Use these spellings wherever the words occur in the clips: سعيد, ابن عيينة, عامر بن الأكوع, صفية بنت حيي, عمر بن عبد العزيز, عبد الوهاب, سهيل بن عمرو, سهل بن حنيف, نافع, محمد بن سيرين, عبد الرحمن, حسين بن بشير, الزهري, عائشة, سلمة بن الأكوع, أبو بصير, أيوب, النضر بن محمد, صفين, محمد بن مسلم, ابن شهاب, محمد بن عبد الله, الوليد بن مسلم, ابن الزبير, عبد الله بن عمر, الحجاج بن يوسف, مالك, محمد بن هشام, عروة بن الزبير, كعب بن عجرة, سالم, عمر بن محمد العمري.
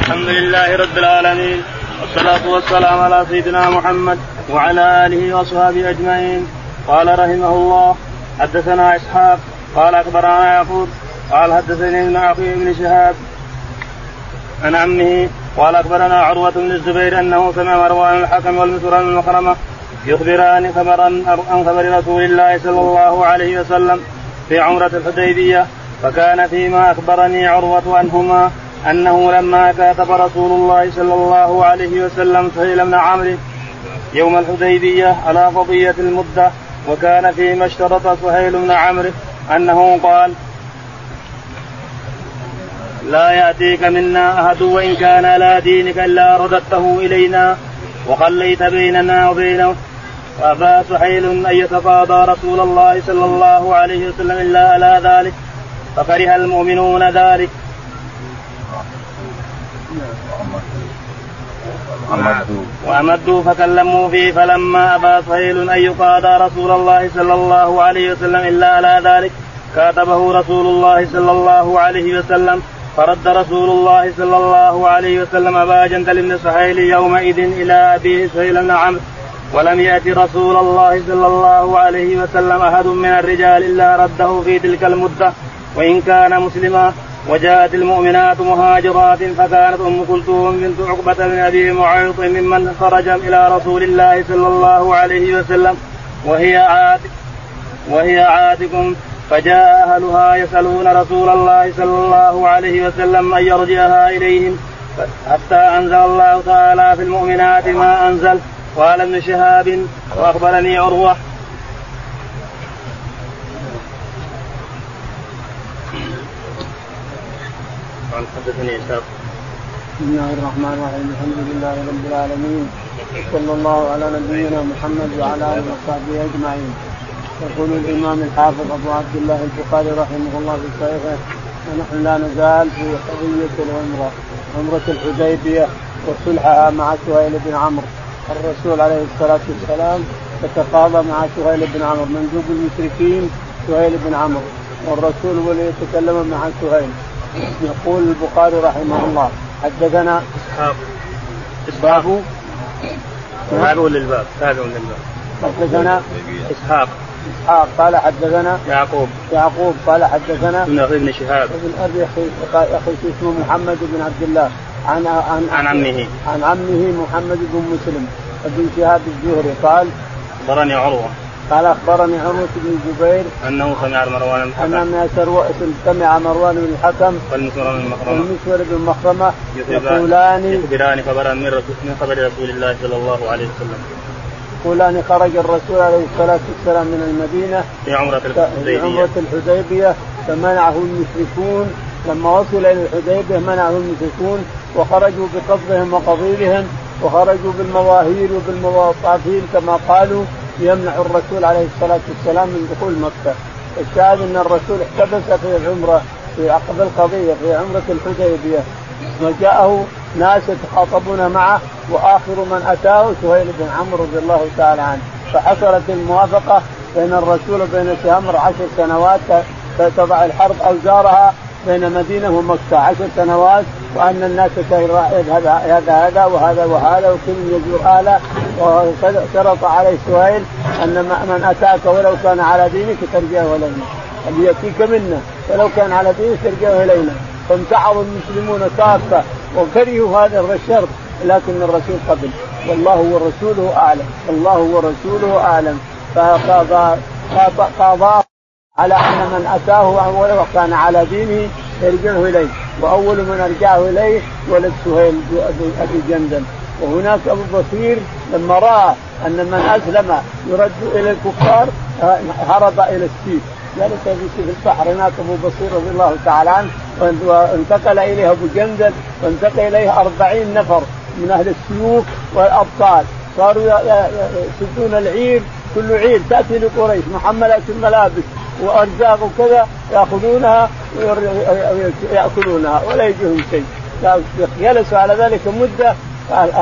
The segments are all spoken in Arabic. الحمد لله رب العالمين، والصلاة والسلام على سيدنا محمد وعلى آله وصحبه أجمعين. قال رحمه الله: حدثنا إسحاق قال أخبرنا يعقوب قال حدثني ابن أخي ابن شهاب عن عمه قال أخبرنا عروة بن الزبير أنه سمع مروان الحكم والمسور المخرمة يخبران عن خبر رسول الله صلى الله عليه وسلم في عمرة الحديبية، فكان فيما أخبرني عروة عنهما أنه لما كاتب رسول الله صلى الله عليه وسلم سهيل بن عمرو يوم الحديبية على قضية المدة، وكان فيما اشترط سهيل بن عمرو أنه قال: لا يأتيك منا أحد وإن كان على دينك إلا رددته إلينا وخليت بيننا وبينه، فأبى سهيل أن يتفاضى رسول الله صلى الله عليه وسلم إلا على ذلك، فكره المؤمنون ذلك. وأمدوا فكلموا فيه، فلما أبى سهيل أن يقاضى رسول الله صلى الله عليه وسلم إلا على ذلك كاتبه رسول الله صلى الله عليه وسلم، فرد رسول الله صلى الله عليه وسلم أبا جندل بن سهيل يومئذ إلى أبيه سهيل بن عمرو، ولم يأتي رسول الله صلى الله عليه وسلم أحد من الرجال إلا رده في تلك المدة وإن كان مسلما. وجاءت المؤمنات مهاجرات، فكانت أم كلثوم بنت عقبة بن أبي معيط ممن خرج إلى رسول الله صلى الله عليه وسلم وهي عاتق، فجاء أهلها يسألون رسول الله صلى الله عليه وسلم أن يرجعها إليهم، حتى أنزل الله تعالى في المؤمنات ما أنزل. قال ابن شهاب: وأخبرني عروة. بسم الله الرحمن الرحيم، الحمد لله رب العالمين، صلى الله على نبينا محمد وعلى آله وصحبه أجمعين. يقول الإمام الحافظ أبو عبد الله البخاري رحمه الله في صحيحه: ونحن لا نزال في قضية العمرة، عمرة الحديبية وصلحها مع سهيل بن عمرو. الرسول عليه الصلاة والسلام تتقاضى مع سهيل بن عمرو، مندوب المشركين سهيل بن عمرو، والرسول هو الذي يتكلم مع سهيل. يقول البخاري رحمه الله: حدثنا إسحاق حدثنا إسحاق قال حدثنا يعقوب قال حدثنا ابن شهاب ابن أخي اسمه محمد بن عبد الله عن عمه محمد بن مسلم ابن شهاب الزهري قال قال أخبرني عروة بن الزبير أنه سمع مروان بن الحكم والمسور بن المخرمة يخبران خبرا من خبر رسول الله صلى الله عليه وسلم، يقولان خرج الرسول عليه الصلاة والسلام من المدينة في عمرة الحديبية، فمنعه المشركون. لما وصل إلى الحديبية منعه المشركون، وخرجوا بقبضهم وقضيبهم، وخرجوا بالمواهير وبالمواطافين كما قالوا، يمنع الرسول عليه الصلاة والسلام من دخول مكة. الشاهد أن الرسول احتبس في العمرة في عقب القضية في عمرة الحديبية، وجاءه ناس يتخاطبون معه، وآخر من أتاه سهيل بن عمرو رضي الله تعالى عنه، فحصلت الموافقة بين الرسول وبين سهمر 10 سنوات تضع الحرب أوزارها بين مدينة ومكة 10 سنوات، وأن الناس تراعد هذا وهذا وهذا وكل يزور آله. وشرط عليه سهيل أن من أتاك ولو كان على دينك ترجعه إلينا، اللي يأتيك منا ولو كان على دينك ترجعه إلينا. فامتعضوا المسلمون كافة وكرهوا هذا الشرط، لكن الرسول قبل، والله ورسوله أعلم. فقضاه على أن من أتاه ولو كان على دينه يرجعه إليه، وأول من أرجعه إليه ولد سهيل أبي جندل. وهناك أبو بصير لما رأى أن من أسلم يرد إلى الكفار هرب إلى السيف، جلس في البحر، هناك أبو بصير رضي الله تعالى عنه، وانتقل إليه أبو جندل، وانتقل إليه 40 نفر من أهل السيوف والأبطال، صاروا يسدون العير، كل عير تأتي لقريش محملة الملابس وأرزاق وكذا، يأخذونها ويأكلونها ولا يجيهم شيء. جلسوا على ذلك مدة.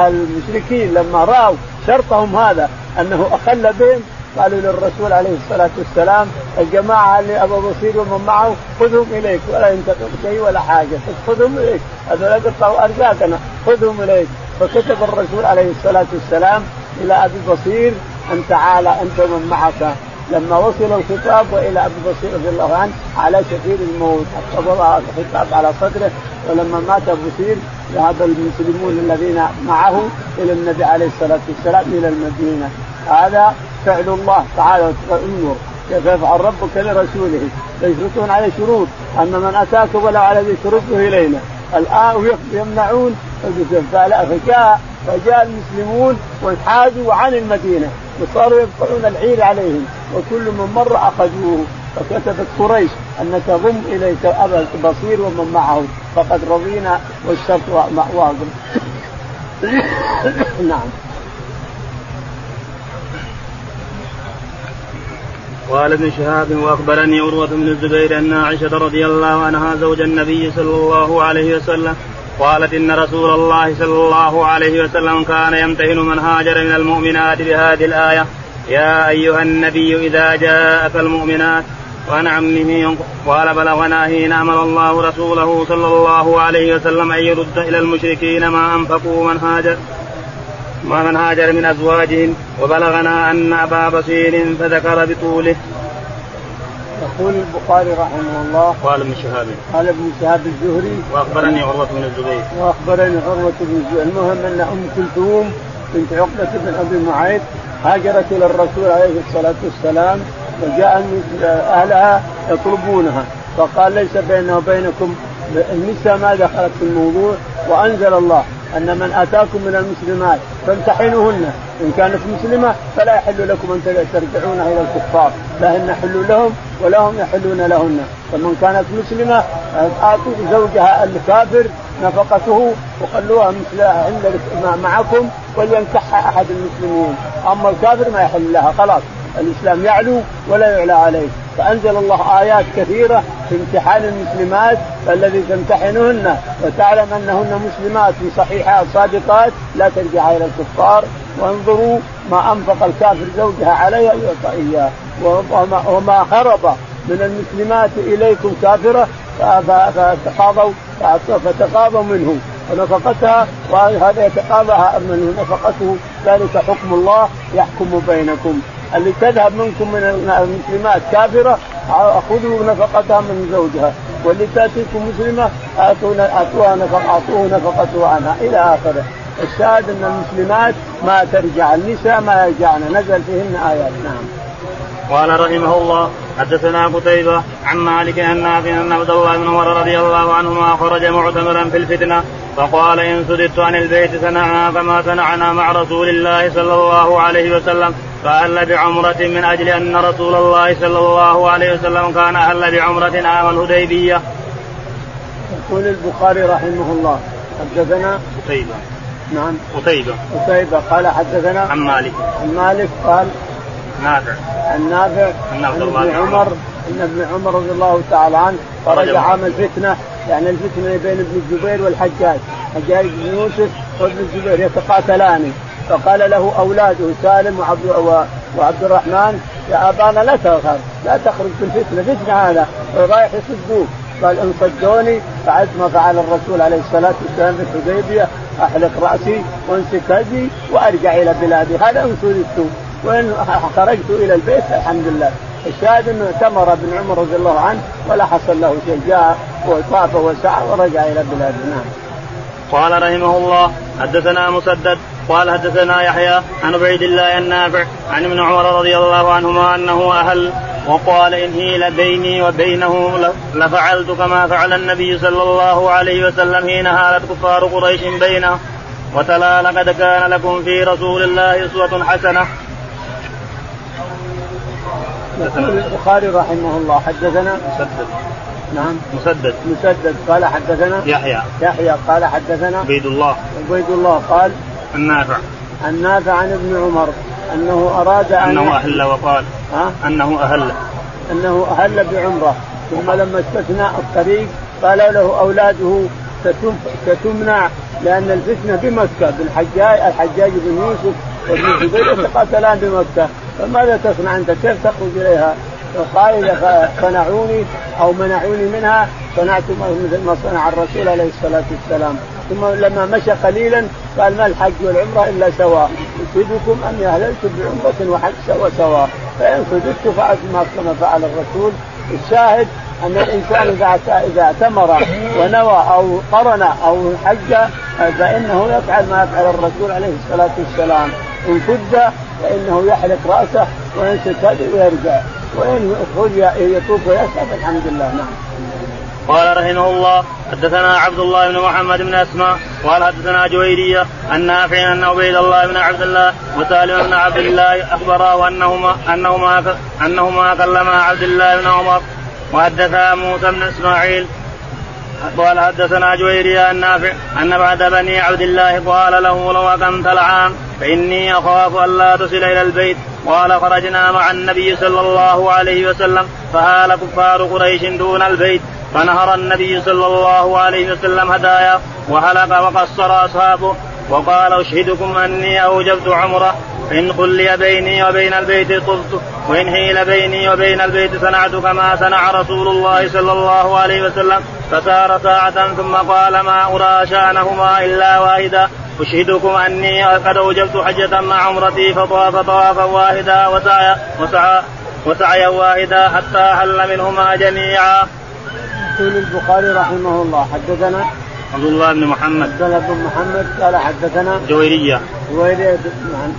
المشركين لما رأوا شرطهم هذا أنه أخل بهم قالوا للرسول عليه الصلاة والسلام الجماعة اللي أبو بصير ومن معه خذهم إليك ولا ينتقم شيء ولا حاجة، خذهم إليك هذولا قطعوا أرزاقنا خذهم إليك. فكتب الرسول عليه الصلاة والسلام إلى أبي بصير أن تعالى أنت ومن معك. لما وصل الخطاب وإلى أبي بصير رضي الله عنه على شفير الموت وضع الخطاب على صدره، ولما مات أبو بصير ذهب المسلمون الذين معه إلى النبي عليه الصلاة والسلام إلى المدينة. هذا فعل الله تعالى وتأمر كيف يفعل ربك لرسوله، يشرطون على شروط أن من أتاك ولا على ذي شرطه إلينا الآن يمنعون. فجاء المسلمون وانحازوا عن المدينة وصاروا يقطعون العير عليهم وكل من مر أخذوه. فكتبت قريش أن تضم إليك أبا بصير ومن معه فقد رضينا والشرط مأواهم. نعم. قال ابن شهاب وأخبرني عروة بن الزبير أن عائشة رضي الله عنها زوج النبي صلى الله عليه وسلم قالت إن رسول الله صلى الله عليه وسلم كان يمتهن من هاجر من المؤمنات بهذه الآية يا أيها النبي إذا جاءك المؤمنات وعن عمه قال بلغنا حين أمر الله رسوله صلى الله عليه وسلم أن يرد إلى المشركين ما أنفقوا من هاجر من أزواجهم وبلغنا أن أبا بصير فذكر بطوله. يقول البخاري رحمه الله قال ابن شهاب الزهري وأخبرني عروة بن الزبير المهم أن أم كلثوم بنت عقبة بن أبي معيط هاجرت إلى الرسول عليه الصلاة والسلام وجاء أهلها يطلبونها فقال ليس بيننا وبينكم النساء ما دخلت في الموضوع، وأنزل الله أن من أتاكم من المسلمات فامتحنوهن إن كانت مسلمة فلا يحل لكم أن ترجعونها إلى الكفار لا هن يحلوا لهم ولا هم يحلون لهن. فمن كانت مسلمة أعطوا زوجها الكافر نفقته وخلوها مثلها معكم ولينكحها أحد المسلمين، أما الكافر ما يحل لها خلاص الإسلام يعلو ولا يعلى عليه. فأنزل الله آيات كثيرة في امتحان المسلمات، فالذي تمتحنهن وتعلم أنهن مسلمات صحيحات صادقات لا ترجع إلى الكفار، وانظروا ما أنفق الكافر زوجها عليها يعطيها، وما هرب من المسلمات إليكم كافرة فتقاضوا منه ونفقتها وهذا يتقاضاها منه نفقته، ذلك حكم الله يحكم بينكم. اللي تذهب منكم من المسلمات كافرة أخذوا نفقتها من زوجها، واللي تأتيكم مسلمة أعطوه نفقته عنها إلى آخره. الشاهد أن المسلمات ما ترجع النساء ما يرجعن نزل فيهن آيات. نعم. قال رحمه الله حدثنا قتيبة عن مالك أن نافع أن عبد الله بن عمر رضي الله عنهما خرج معتمرا في الفتنة فقال إن سددت عن البيت صنعنا فما صنعنا مع رسول الله صلى الله عليه وسلم فأهل بعمرة من أجل أن رسول الله صلى الله عليه وسلم كان أهل بعمرة عام الهديبية. يقول البخاري رحمه الله حدثنا قتيبة قال حدثنا عن مالك قال نافع أن ابن عمر رضي الله تعالى عنه خرج عام الفتنة، يعني الفتنة بين ابن الزبير والحجاج بن يوسف وابن الزبير يتقاتلان، فقال له أولاده سالم وعبد الرحمن يا أبانا لا تخرج في الفتنة هذا رايح يصدوه. قال إن صدوني بعد ما فعل الرسول عليه الصلاة والسلام في الحديبية أحلق رأسي وانسك هدي وأرجع إلى بلادي، هذا إن سددت وإن خرجت إلى البيت الحمد لله. الشاهد أنه اعتمر ابن عمر رضي الله عنه ولا حصل له شيء، جاء وطاف وسعى ورجع إلى بلادنا. قال رحمه الله حدثنا مسدد قال حدثنا يحيى عن عبيد الله النافع عن ابن عمر رضي الله عنهما أنه أهل وقال إن هي بيني وبينه لفعلت كما فعل النبي صلى الله عليه وسلم حين هالت كفار قريش بينه وتلا لقد كان لكم في رسول الله أسوة حسنة. يقول البخاري رحمه الله حدثنا مسدد قال حدثنا يحيى قال حدثنا عبيد الله قال النافع عن ابن عمر أنه أراد أنه أهل وقال أنه أهل بعمرة، ثم لما استثنى الطريق قال له أولاده ستمنع لأن الفتنة بمكة بالحجاج الحجاج بن يوسف وابن الزبير يتقاتلان بمكة فماذا تصنع أنت؟ كيف تخرج إليها؟ فقال إذا صنعوني أو منعوني منها صنعت مثل ما صنع الرسول عليه الصلاة والسلام. ثم لما مشى قليلا قال ما الحج والعمرة إلا سواء، يفيدكم أني أهللت بعمرة وحج سواء، فإن صدقت فعلت ما فعل الرسول. الشاهد أن الإنسان إذا اعتمر ونوى أو قرن أو حج فإنه يفعل ما يفعل الرسول عليه الصلاة والسلام. إن فد فإنه يحلق رأسه وينسك هذه ويرجع، وإن خرج يطوف ويسعى الحمد لله. نعم. قال رحمه الله حدثنا عبد الله بن محمد بن أسماء قال حدثنا جويرية عن نافع أن عبيد الله بن عبد الله وسالم بن عبد الله أخبراه أنهما كلما عبد الله بن عمر وحدثا موسى بن إسماعيل قال حدثنا جويرية عن نافع أن بعد بني عبد الله قال له لو أقمت العام فإني أخاف أن لا تصل إلى البيت. قال خرجنا مع النبي صلى الله عليه وسلم فهال كفار قريش دون البيت، فنهر النبي صلى الله عليه وسلم هدايا وحلق وقصر أصحابه وقال أشهدكم أني أوجبت عمره، إن خلي بيني وبين البيت طفت وإن حيل بيني وبين البيت صنعت كما صنع رسول الله صلى الله عليه وسلم. فسار ساعة ثم قال ما أرى شأنهما إلا واحدة، أشهدكم أني قد أوجبت حجة مع عمرتي، فطاف طوافا واحدا وسعيا واحدا حتى حل منهما جميعا. قال البخاري رحمه الله حدثنا عبد الله بن محمد قال حدثنا جويرية عن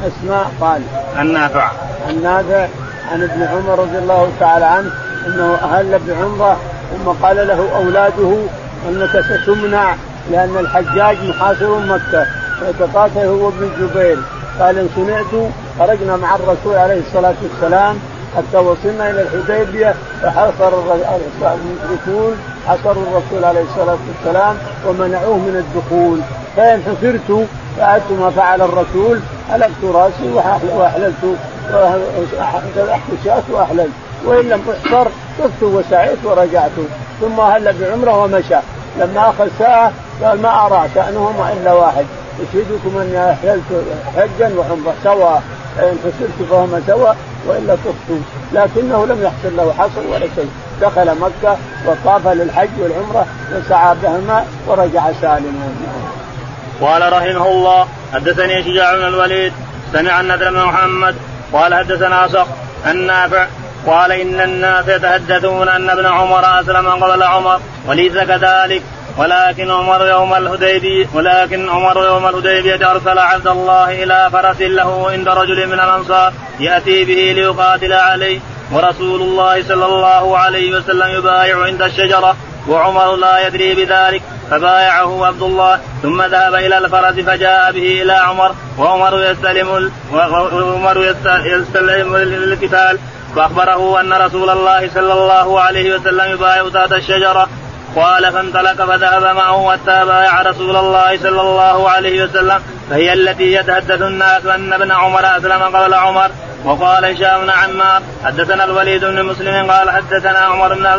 أسماء قال عن نافع عن ابن عمر رضي الله تعالى عنه أنه أهل بعمرة ثم قال له أولاده أنك ستمنع لأن الحجاج محاصر مكة فيتقاتل هو ابن الزبير. قال إن سمعت خرجنا مع الرسول عليه الصلاة والسلام حتى وصلنا إلى الحديبية حصروا الرسول عليه الصلاة والسلام ومنعوه من الدخول، فإن حفرت فعلت ما فعل الرسول، حلقت رأسي وأحللت وأحللت وأحللت، وإن لم أحصر طفت وسعيت ورجعت. ثم هل بعمره ومشى. لما أخذ ساعة قال ما أرى شأنهما إلا واحد، أشهدكم أني أحللت حجا وعمرة سوا، إن حصرت فهما سوا وإلا طفت. لكنه لم يحصل له حصر ولا شيء، دخل مكة وطاف للحج والعمرة وسعى بهما ورجع سالما. قال رحمه الله حدثني شجاع بن الوليد سمع النذر بن محمد قال حدثنا صخ النافع قال إن الناس يتحدثون أن ابن عمر أسلم قبل عمر وليس كذلك، ولكن عمر يوم الهديبية أرسل عبد الله إلى فرس له عند رجل من الأنصار يأتي به ليقاتل عليه، ورسول الله صلى الله عليه وسلم يبايع عند الشجرة وعمر لا يدري بذلك، فبايعه عبد الله ثم ذهب إلى الفرس فجاء به إلى عمر وعمر يستلم للقتال، فأخبره أن رسول الله صلى الله عليه وسلم يبايع تحت الشجرة. قال فانطلق فذهب معه حتى بايع رسول الله صلى الله عليه وسلم، فهي التي يتحدث الناس أن ابن عمر أسلم قبل عمر. وقال هشام بن عمار حدثنا الوليد بن مسلم قال حدثنا عمر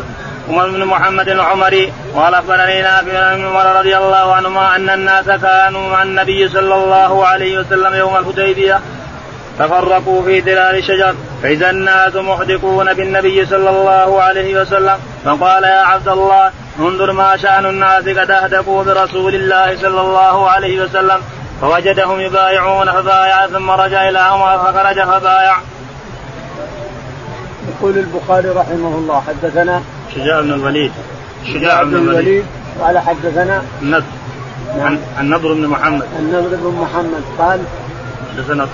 بن محمد العمري قال أخبرني نافع عن عمر رضي الله عنهما أن الناس كانوا مع النبي صلى الله عليه وسلم يوم الحديبية تفرقوا في ظلال الشجر، فإذا الناس محدقون بالنبي صلى الله عليه وسلم، فقال يا عبد الله انظر ما شأن الناس قد أهدقوا برسول الله صلى الله عليه وسلم، فوجدهم يبايعون فبايع ثم رجع إلى عمر فخرج فبايع. يقول البخاري رحمه الله حدثنا شجاع بن الوليد قال حدثنا النضر بن محمد قال حدثنا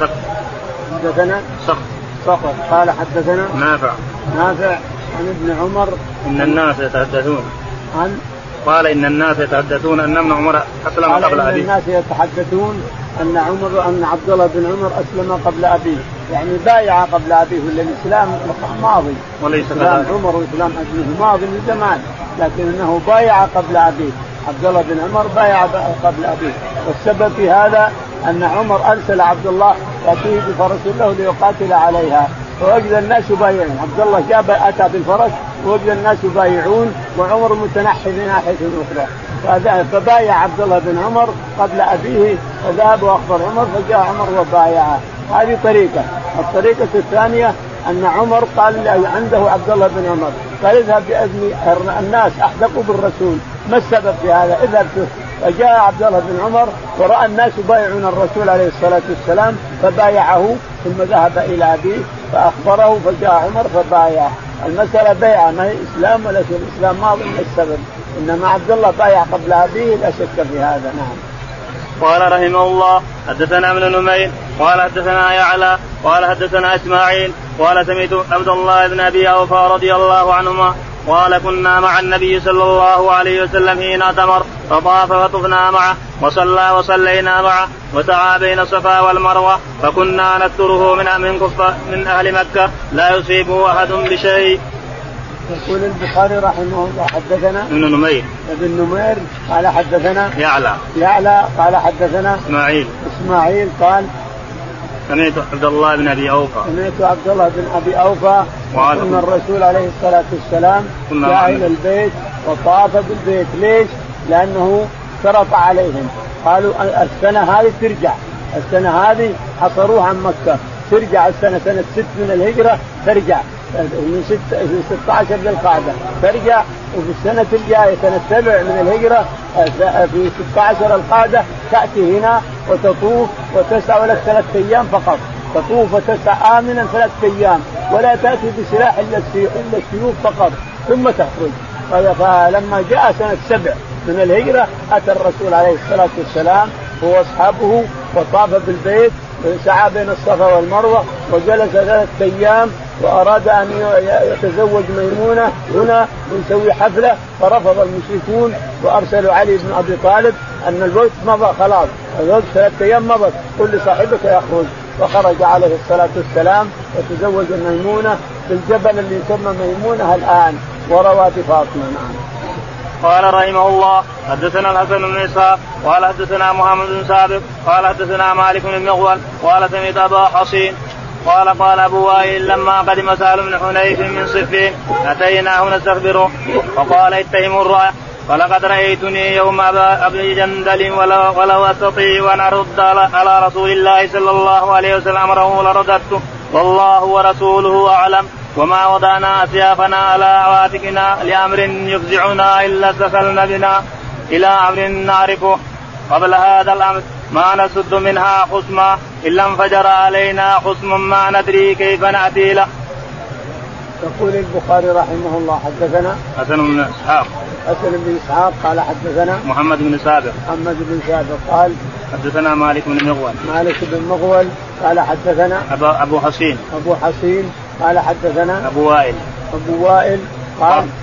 صقر قال حدثنا نافع عن ابن عمر قال إن الناس يتحدثون أن ابن عمر أسلم قبل أبيه. الناس يتحدثون أن عبد الله بن عمر أسلم قبل أبيه، يعني بايع قبل أبيه، للإسلام ماضي وليس كذلك. عمر وإسلام أبيه ماضي من زمان، لكنه بايع قبل أبيه. عبد الله بن عمر بايع قبل أبيه، والسبب في هذا أن عمر أرسل عبد الله يأتيه بفرس له ليقاتل عليها، فوجد الناس يبايعون. عبد الله أتى بالفرس ووجد الناس يبايعون وعمر متنحي من ناحية أخرى، فبايع عبد الله بن عمر قبل أبيه، فذهب وأخبر عمر فجاء عمر وبايعه. هذه طريقة. الطريقة الثانية أن عمر قال عنده عبد الله بن عمر قال اذهب بأذني الناس أحدقوا بالرسول، ما السبب في هذا؟ اذهب شوف. فجاء عبد الله بن عمر ورأى الناس يبايعون الرسول عليه الصلاة والسلام فبايعه، ثم ذهب إلى أبيه فأخبره فجاء عمر فبايعه. المسألة بيعة ما هي إسلام، ولكن الإسلام ماضي السبب، إنما عبد الله بايع قبل أبيه لا شك في هذا. نعم. قال رحمه الله حدثنا عبد النمير قال حدثنا يعلى قال حدثنا إسماعيل قال سمعت عبد الله بن أبي أوفى رضي الله عنهما قال كنا مع النبي صلى الله عليه وسلم حين اعتمر فطاف فطفنا معه وصلى وصلينا معه وسعى بين الصفا والمروة، فكنا نستره من أهل مكة لا يصيبه أحد بشيء. يقول البخاري رحمه الله حدثنا ابن نمير قال حدثنا يعلى قال حدثنا إسماعيل قال سمعت عبد الله بن أبي أوفى أن الرسول عليه الصلاة والسلام جاء إلى البيت وطاف بالبيت. ليش؟ لأنه شرط عليهم، قالوا السنة هذه حصروها عن مكة، ترجع السنة سنة 6 من الهجرة، ترجع من 16 للقعدة، ترجع وفي السنة الجاية سنة 7 من الهجرة في 16 القعدة تأتي هنا وتطوف وتسعى لك 3 أيام فقط، تطوف وتسعى آمنا 3 أيام ولا تأتي بسلاح إلا السيوف فقط ثم تخرج. فلما جاء سنة 7 من الهجرة أتى الرسول عليه الصلاة والسلام هو أصحابه وطاف بالبيت سعى بين الصفا والمروة وجلس 3 أيام وأراد أن يتزوج ميمونة هنا ويسوي حفلة، فرفض المشركون وأرسلوا علي بن أبي طالب أن الوقت مضى خلاص، الوقت 3 أيام مضى، قل لصاحبك يخرج، فخرج عليه الصلاة والسلام وتزوج ميمونة في الجبل اللي يسمى ميمونة الآن وروات فاطمة. قال رحمه الله حدثنا الحسن بن إسحاق قال حدثنا محمد بن سابق قال حدثنا مالك بن مغول قال سمعت أبا حصين قال أبو وائل لما قدم سهل بن حنيف من صفين أتيناه نستخبره فقال اتهموا الرأي فلقد رأيتني يوم أبي جندل ولو أستطيع أن أرد على رسول الله صلى الله عليه وسلم أمره لرددته والله ورسوله أعلم وما وضعنا أسيافنا على عواتقنا لأمر يفزعنا إلا سخلنا بنا إلى أمر نعرفه قبل هذا الأمر ما نسد منها خصما إلا انفجر علينا خصم ما ندري كيف نأتي له. يقول البخاري رحمه الله حدثنا حسن بن إسحاق قال حدثنا محمد بن سابق قال حدثنا مالك بن مغول قال حدثنا أبو حصين قال حدثنا أبو وائل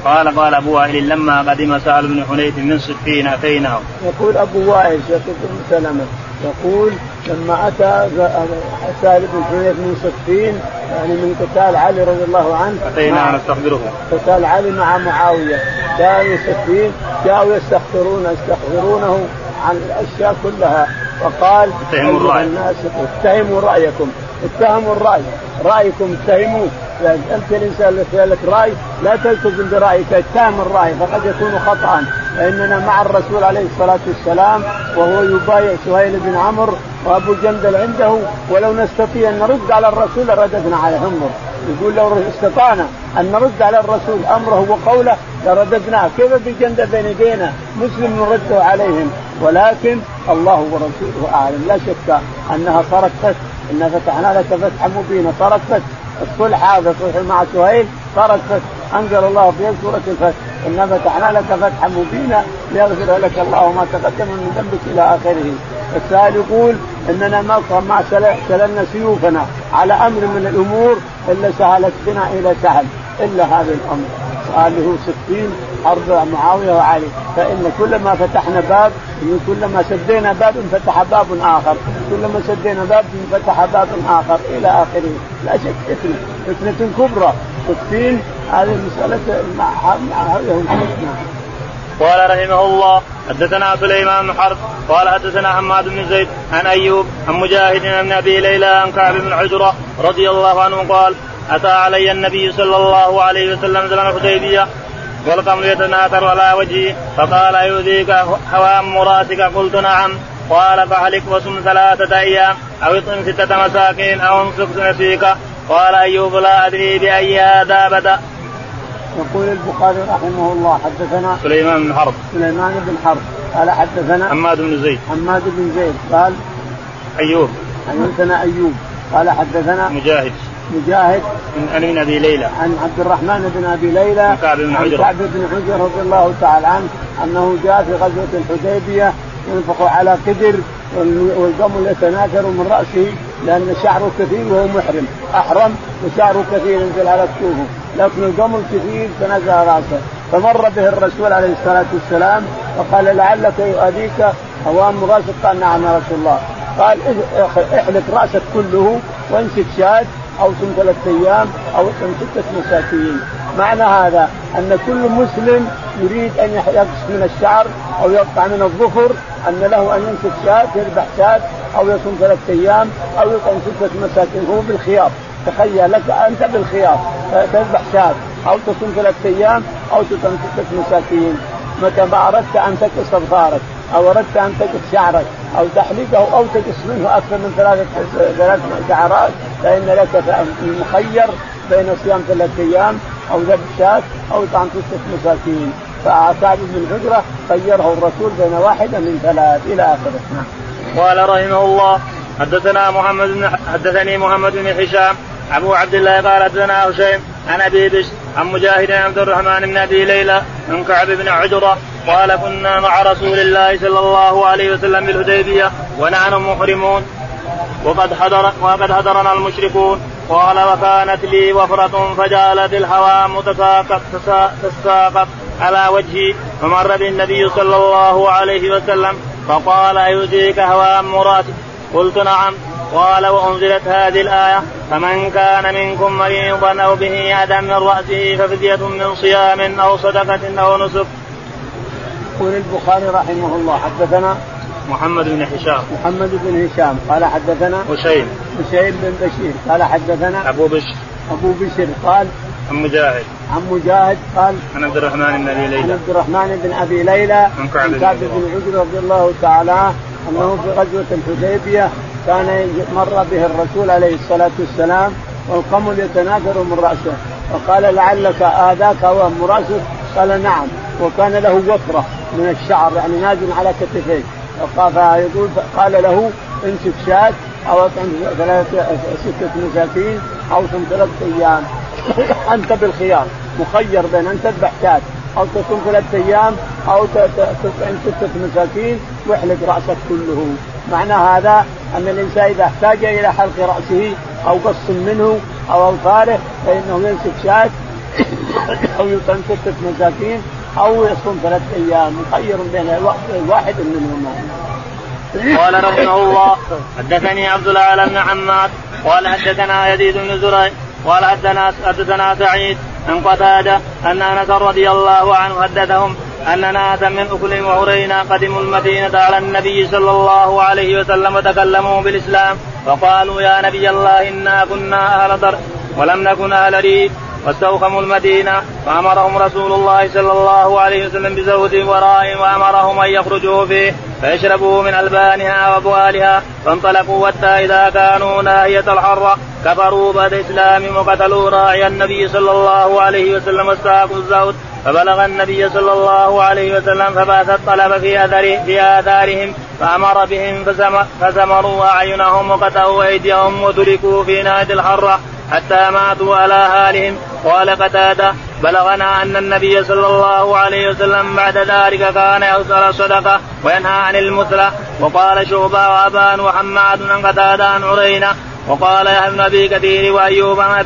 قال أبو وائل لما قدم سهل بن حنيف من صفين أتيناه. يقول أبو وائل شيخ بن سلمة يقول لما أتى سهل بن حنيف من صفين يعني من قتال علي رضي الله عنه أتيناه نستخبره، قتال علي مع معاوية كانوا صفين جاءوا يستخبرونه عن الأشياء كلها فقال اتهموا رأيكم اتهموا، أنت الإنسان الذي سألك رأي لا تلتزم برأيك، اتهم الرأي فقد يكون خطأ، لأننا مع الرسول عليه الصلاة والسلام وهو يبايع سهيل بن عمرو وأبو جندل عنده، ولو نستطيع أن نرد على الرسول رددنا على أمره، يقول لو استطعنا أن نرد على الرسول أمره وقوله لرددناه، كيف بجندل بين يدينا مسلم نرده عليهم، ولكن الله ورسوله أعلم. لا شك أنها صارت فتح، إن فتحنا لك فتحا مبينا، صارت فتح الصلح هذا صلح مع سهيل صارت فتح، أنزل الله في سورة الفتح إن فتحنا لك فتحا مبينا ليغفر لك الله ما تقدم من ذنبك إلى آخره. السائل يقول إننا ما سللنا سيوفنا على أمر من الأمور إلا سهلت بنا إلى سهل إلا هذا الأمر قاله 60 حرب معاوية وعلي، فإن كلما فتحنا باب كلما سدينا باب فتح باب آخر، كلما سدينا باب فتح باب آخر إلى آخره. لا شك فتنة كبرى 60 هذه مسألة معاوية. قال رحمه الله حدثنا سليمان بن حرب قال حدثنا حماد بن زيد عن أيوب عن مجاهد بن أبي ليلى عن كعب بن عجرة رضي الله عنه قال أتى علي النبي صلى الله عليه وسلم زمن الحديبية والقمر يتناثر على وجهي فقال يؤذيك هوام راسك قلت نعم قال فاحلق وصم 3 أيام أو اطعم 6 مساكين أو انسك نسيك. قال أيوب لا أدري بأي هذا بدأ. يقول البخاري رحمه الله حدثنا سليمان بن حرب قال حدثنا حماد بن زيد قال أيوب قال حدثنا مجاهد عن أبي ليلى عن عبد الرحمن بن أبي ليلى عن كعب بن حجر رضي الله تعالى عنه أنه جاء في غزوة الحديبية ينفق على قدر والجمل يتناثر من رأسه لأن شعره كثير وهو محرم أحرم وشعره كثير ينزل على كتفه لكن الجمل كثير تنزل على رأسه. فمر به الرسول عليه الصلاة والسلام فقال لعلك يؤذيك هوام رأسك. قال نعم يا رسول الله. قال احلق رأسك كله وانسك شاة أو صم 3 أيام أو صم 6 مساكين. معنى هذا أن كل مسلم يريد أن يقص من الشعر أو يقطع من الظفر أن له أن ينسك شاة يذبح شاة أو يصوم 3 أيام أو يطعم 6 مساكين. هو بالخيار. تخيل لك أنت بالخيار تذبح شاة أو تصوم 3 أيام أو تطعم 6 مساكين. متى ما أردت أن تقص أظفارك أو أردت أن تقص شعرك أو تحليقه أو تقص منه أكثر من 3 شعرات فإن لك مخير بين صيام 3 أيام أو ذبح شاة أو طعام 6 مساكين. فأعتاد من الهجرة خيره الرسول بين 1 من 3 إلى آخره. قال رحمه الله حدثني محمد بن هشام أبو عبد الله قال حدثنا هشيم عن أبي بشر عن مجاهد عبد الرحمن بن أبي ليلى عن كعب بن عجرة قال كنا مع رسول الله صلى الله عليه وسلم بالهديبية ونحن محرمون وقد حضرنا المشركون. قال وكانت لي وفرة فجعلت الهوام تساقط على وجهي فمر بالنبي صلى الله عليه وسلم فقال أيؤذيك هوام رأسك؟ قلت نعم. قال وأنزلت هذه الآية فمن كان منكم مريضا أو به أذى من رأسه ففدية من صيام أو صدقة أو نسك. قال البخاري رحمه الله حدثنا محمد بن هشام قال حدثنا حسين بن بشير قال حدثنا أبو بشر قال عن مجاهد قال عن عبد الرحمن بن أبي ليلى عن كعب بن عجرة رضي الله تعالى أنه في غزوة الحديبية كان مر به الرسول عليه الصلاة والسلام والقمل يتناثر من رأسه فقال لعلك آذاك هوام رأسك؟ قال نعم. وكان له وفرة من الشعر يعني نازل على كتفيه. قال له انسك شاة أو أطعم 6 مساكين أو صم 3 أيام. أنت بالخيار مخير بين أن تذبح شاة أو تصوم 3 أيام أو تطعم 6 مساكين واحلق رأسك كله. معنى هذا أن الإنسان إذا احتاج إلى حلق رأسه أو قص منه أو أظفاره فإنه ينسك شاة أو يطعم 6 مساكين أو يصوم 3 أيام مخير بين الواحد منهما. قال رحمه الله حدثني عبد الله بن عمار قال حدثنا يزيد بن زريع قال حدثنا سعيد عن قتادة أن أنس رضي الله عنه حدثهم أن ناسا من أكل وعرينا قدموا المدينة على النبي صلى الله عليه وسلم وتكلموا بالإسلام فقالوا يا نبي الله إنا كنا أهل ضرب ولم نكن أهل ريب واستوخموا المدينة فأمرهم رسول الله صلى الله عليه وسلم بزوده ورائهم وأمرهم أن يخرجوا فيه فيشربوا من ألبانها وأبوالها فانطلقوا حتى إذا كانوا ناهية الحرة كفروا بعد الإسلام وقتلوا راعي النبي صلى الله عليه وسلم واستاقوا الزود فبلغ النبي صلى الله عليه وسلم فبعث الطلب في آثارهم فأمر بهم فزمروا أعينهم وقطعوا أيديهم وتركوا في ناهية الحرة حتى ماتوا على حالهم. قال قتادة بلغنا أن النبي صلى الله عليه وسلم بعد ذلك كان يؤتى الصدقة وينهى عن المثلة. وقال شعبة وأبان وحماد عن قتادة عن عرينة وقال يحيى بن أبي كثير وأيوب عن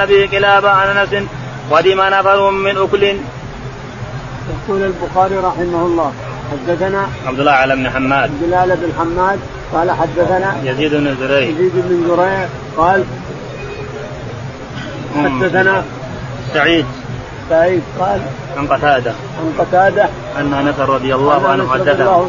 أبي قلابة عن أنس قدم نفر من أكل. يقول البخاري رحمه الله حدثنا عبد الله بن حماد قال حدثنا يزيد بن زريع قال حدثنا سعيد قال عن قتادة أن أنس رضي الله عنه حدثه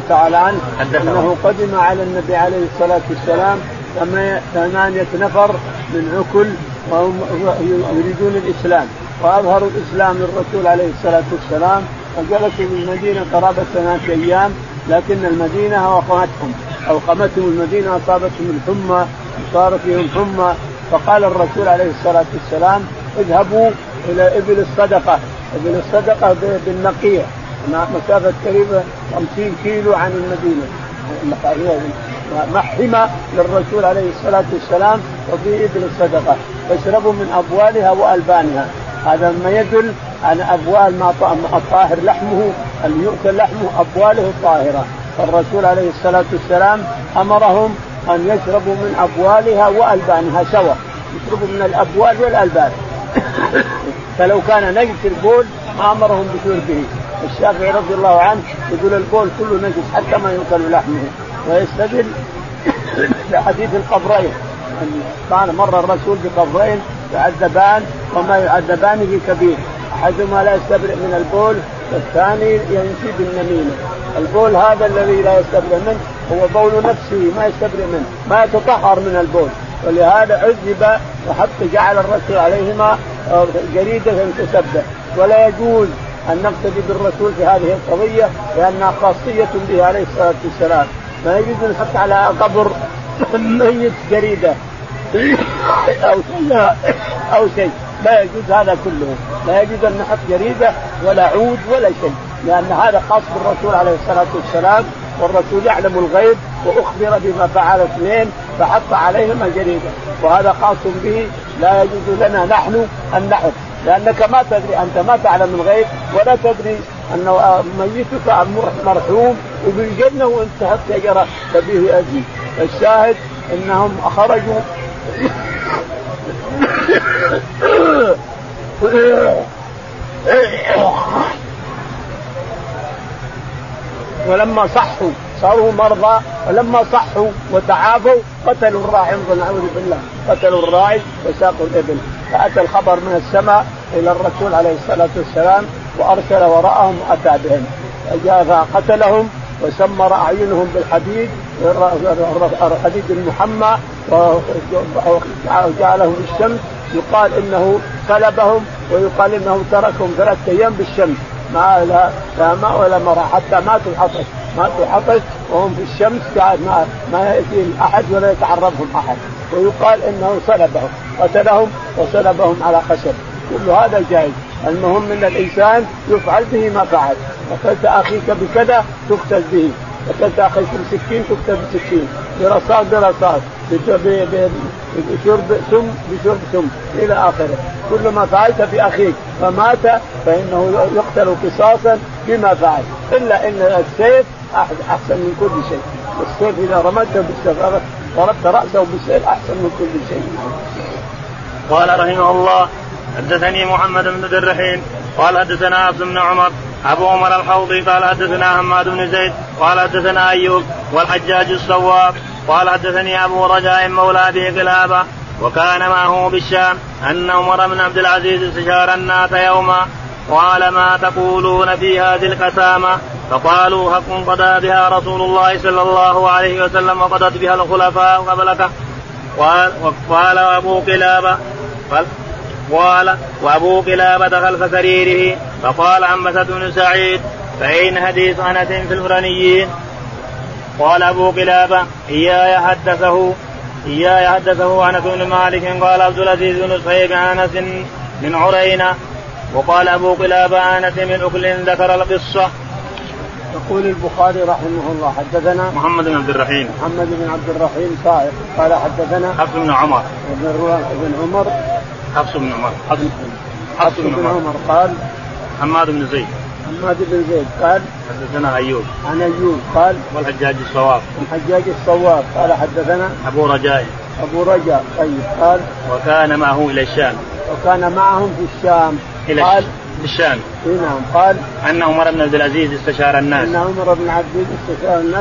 أنه قدم على النبي عليه الصلاة والسلام 8 نفر من عكل ويريدون الإسلام وأظهروا الإسلام للرسول عليه الصلاة والسلام. فجلسوا في المدينة قرابة 3 أيام لكن المدينة أوقمتهم المدينة، أصابتهم الحمى وصار فيهم حمى، فقال الرسول عليه الصلاة والسلام اذهبوا إلى إبل الصدقة بالنقية، مسافة قريبة 50 كيلو عن المدينة، محمى للرسول عليه الصلاة والسلام وفي إبل الصدقة، فاشربوا من أبوالها وألبانها. هذا ما يدل عن أبوال ما الطاهر لحمه، أن يؤكل لحمه أبواله الطاهرة. فالرسول عليه الصلاة والسلام أمرهم أن يشربوا من أبوالها وألبانها سوا، يشربوا من الأبوال والألبان. فلو كان نجس البول ما أمرهم بشربه. الشافعي رضي الله عنه يقول البول كله نجس حتى ما يؤكل لحمه، ويستدل بحديث القبرين. كان مرة الرسول بقبرين يعذبان وما يعذبانه كبير، أحدهما لا يستبرئ من البول والثاني ينسي بالنميمة. البول هذا الذي لا يستبرئ منه هو بول نفسه، ما يستبرئ منه، ما يتطهر من البول، ولهذا عذب وحتى جعل الرسول عليهما جريدة تسبح. ولا يجوز أن نقتدي بالرسول في هذه القضية لأنها خاصية به عليه الصلاة والسلام. ما يجوز نحط على قبر ميت جريدة أو شيء، لا يجوز هذا كله، لا يجوز أن نحط جريدة ولا عود ولا شيء، لأن هذا خاص بالرسول عليه الصلاة والسلام، والرسول يعلم الغيب وأخبر بما فعل اثنين فحط عليهما جريدة، وهذا خاص به، لا يجوز لنا نحن أن نحط، لأنك ما تدري، أنت ما تعلم الغيب ولا تدري أن ميتك مرحوم وبالجنة وأنت تحط شجرة تبيه أذى. الشاهد أنهم خرجوا ولما صحوا صاروا مرضى، ولما صحوا وتعافوا قتلوا الراعي، نعوذ بالله، قتلوا الراعي وساقوا الإبل. فأتى الخبر من السماء إلى الرسول عليه الصلاة والسلام وأرسل وراءهم وأتى بهم، قتلهم وسمر أعينهم بالحديد، الحديد المحمى، وجعلهم الشمس، يقال إنه قلبهم ويقال إنه تركهم 3 أيام بالشمس، لا ماء ولا مرى، حتى ماتوا حطش وهم في الشمس، ما يأتيهم أحد ولا يتعرفهم أحد، ويقال إنه صلبهم، قتلهم وصلبهم على خشب. كل هذا جائز، المهم أن الإنسان يفعل به ما فعل. قتلت أخيك بكذا تقتل به، قتلت أخيك بسكين تقتل بسكين، برصاص، بشرب سم إلى آخره. كل ما فعلت بأخيك فمات فإنه يقتل قصاصا بما فعل، إلا أن السيف أحسن من كل شيء، السيف إذا رمته ضربت رأسه بالسيف أحسن من كل شيء. قال رحمه الله: حدثني محمد بن درحين قال حدثنا أبو بن عمر أبو عمر الحوضي قال حدثنا حماد بن زيد قال حدثنا أيوب والحجاج الصواب قال حدثني أبو رجاء مولى أبي قلابة وكان معه بالشام أن عمر بن عبد العزيز استشار الناس يوما وقال: ما تقولون في هذه القسامة؟ فقالوا: حق قضى بها رسول الله صلى الله عليه وسلم وقضت بها الخلفاء قبلك. وقال أبو قلابة دخل سريره فقال: عمسة بن سعيد فأين حديث أنس في الفرنيين؟ قال أبو قلابة: إياي حدثه أنس بن مالك قال عبد العزيز بن صهيب أنس من عرينة. وقال أبو قلابة: أنس من أكل ذكر القصة. يقول البخاري رحمه الله: حدثنا محمد بن عبد الرحيم قال حدثنا حفص بن عمر قال حماد بن زيد قال حدثنا أيوب عن أيوب قال والحجاج الصواب قال حدثنا أبو رجاء طيب قال وكان معهم في الشام قال أن عمر بن عبد العزيز استشار الناس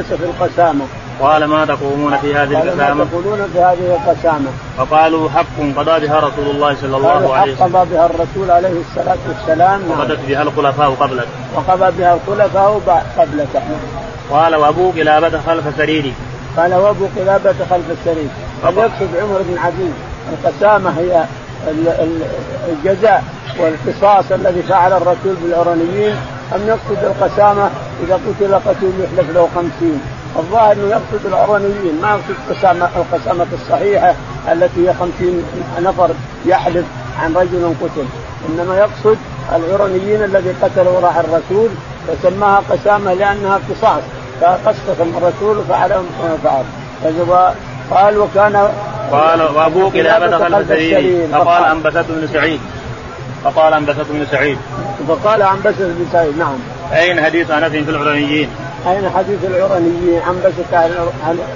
في القسامة. قال: ما تقولون في هذه القسامة؟ فقالوا: حق قضى بها رسول الله صلى الله عليه وسلم قضى بها الرسول عليه الصلاة والسلام وقضت بها الخلفاء قبلك قال: وأبو قلابة خلف سريري. يقصد عمر بن عزيز القسامة هي الجزاء والقصاص الذي فعل الرسول بالعرانيين أم نقصد القسامة؟ إذا قتل قتيل يحلف له 50. الظاهر أنه يقصد العرانيين، ما يقصد القسامة الصحيحة التي هي 50 نفر يحلف عن رجل قتل، إنما يقصد العرانيين الذي قتلوا راح الرسول فسماها قسامة لأنها قصاص، فقسم الرسول فعلهم فعل. قال وكان وابو قلابة دخل السرير فقال أنبثت بن سعيد فقال أنبثت بن سعيد. نعم. أين حديث أنس في العرانيين؟ أين حديث العرانيين أنبثت عن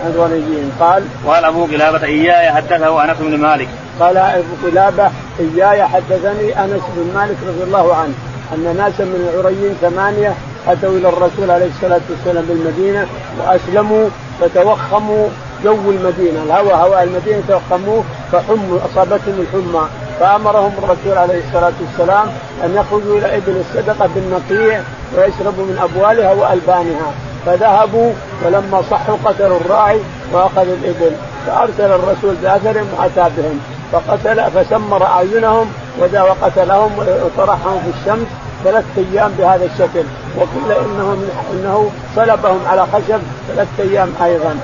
العرانيين؟ قال وقال أبو قلابة إياي حدثه أنس بن مالك. قال أبو قلابة إياي حدثني أنس بن مالك رضي الله عنه أن ناسا من العرانيين 8 أتوا إلى الرسول عليه الصلاة والسلام بالمدينة وأسلموا، فتوخموا جو المدينة، هواء المدينة توخموه، فحموا أصابتهم الحمى، فأمرهم الرسول عليه الصلاة والسلام أن يخرجوا إلى إبل الصدقة بالنقيع ويشربوا من أبوالها وألبانها، فذهبوا ولما صحوا قتلوا الراعي وأخذوا الإبل، فأرسل الرسول بأثرهم وأتى بهم فقتل فسمر أعينهم وقتلهم وطرحهم في الشمس 3 أيام بهذا الشكل، وقيل إنه صلبهم على خشب 3 أيام أيضا.